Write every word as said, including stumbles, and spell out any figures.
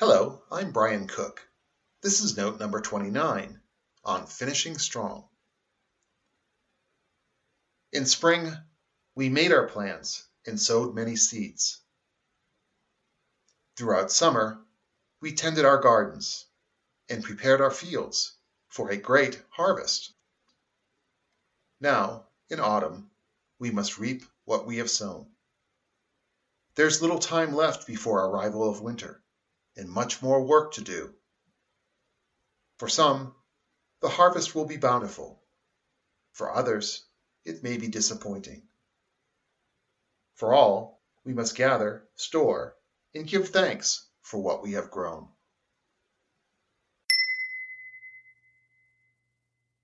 Hello, I'm Brian Cooke. This is note number twenty-nine on Finishing Strong. In spring, we made our plans and sowed many seeds. Throughout summer, we tended our gardens and prepared our fields for a great harvest. Now, in autumn, we must reap what we have sown. There's little time left before arrival of winter, and much more work to do. For some, the harvest will be bountiful. For others, it may be disappointing. For all, we must gather, store, and give thanks for what we have grown.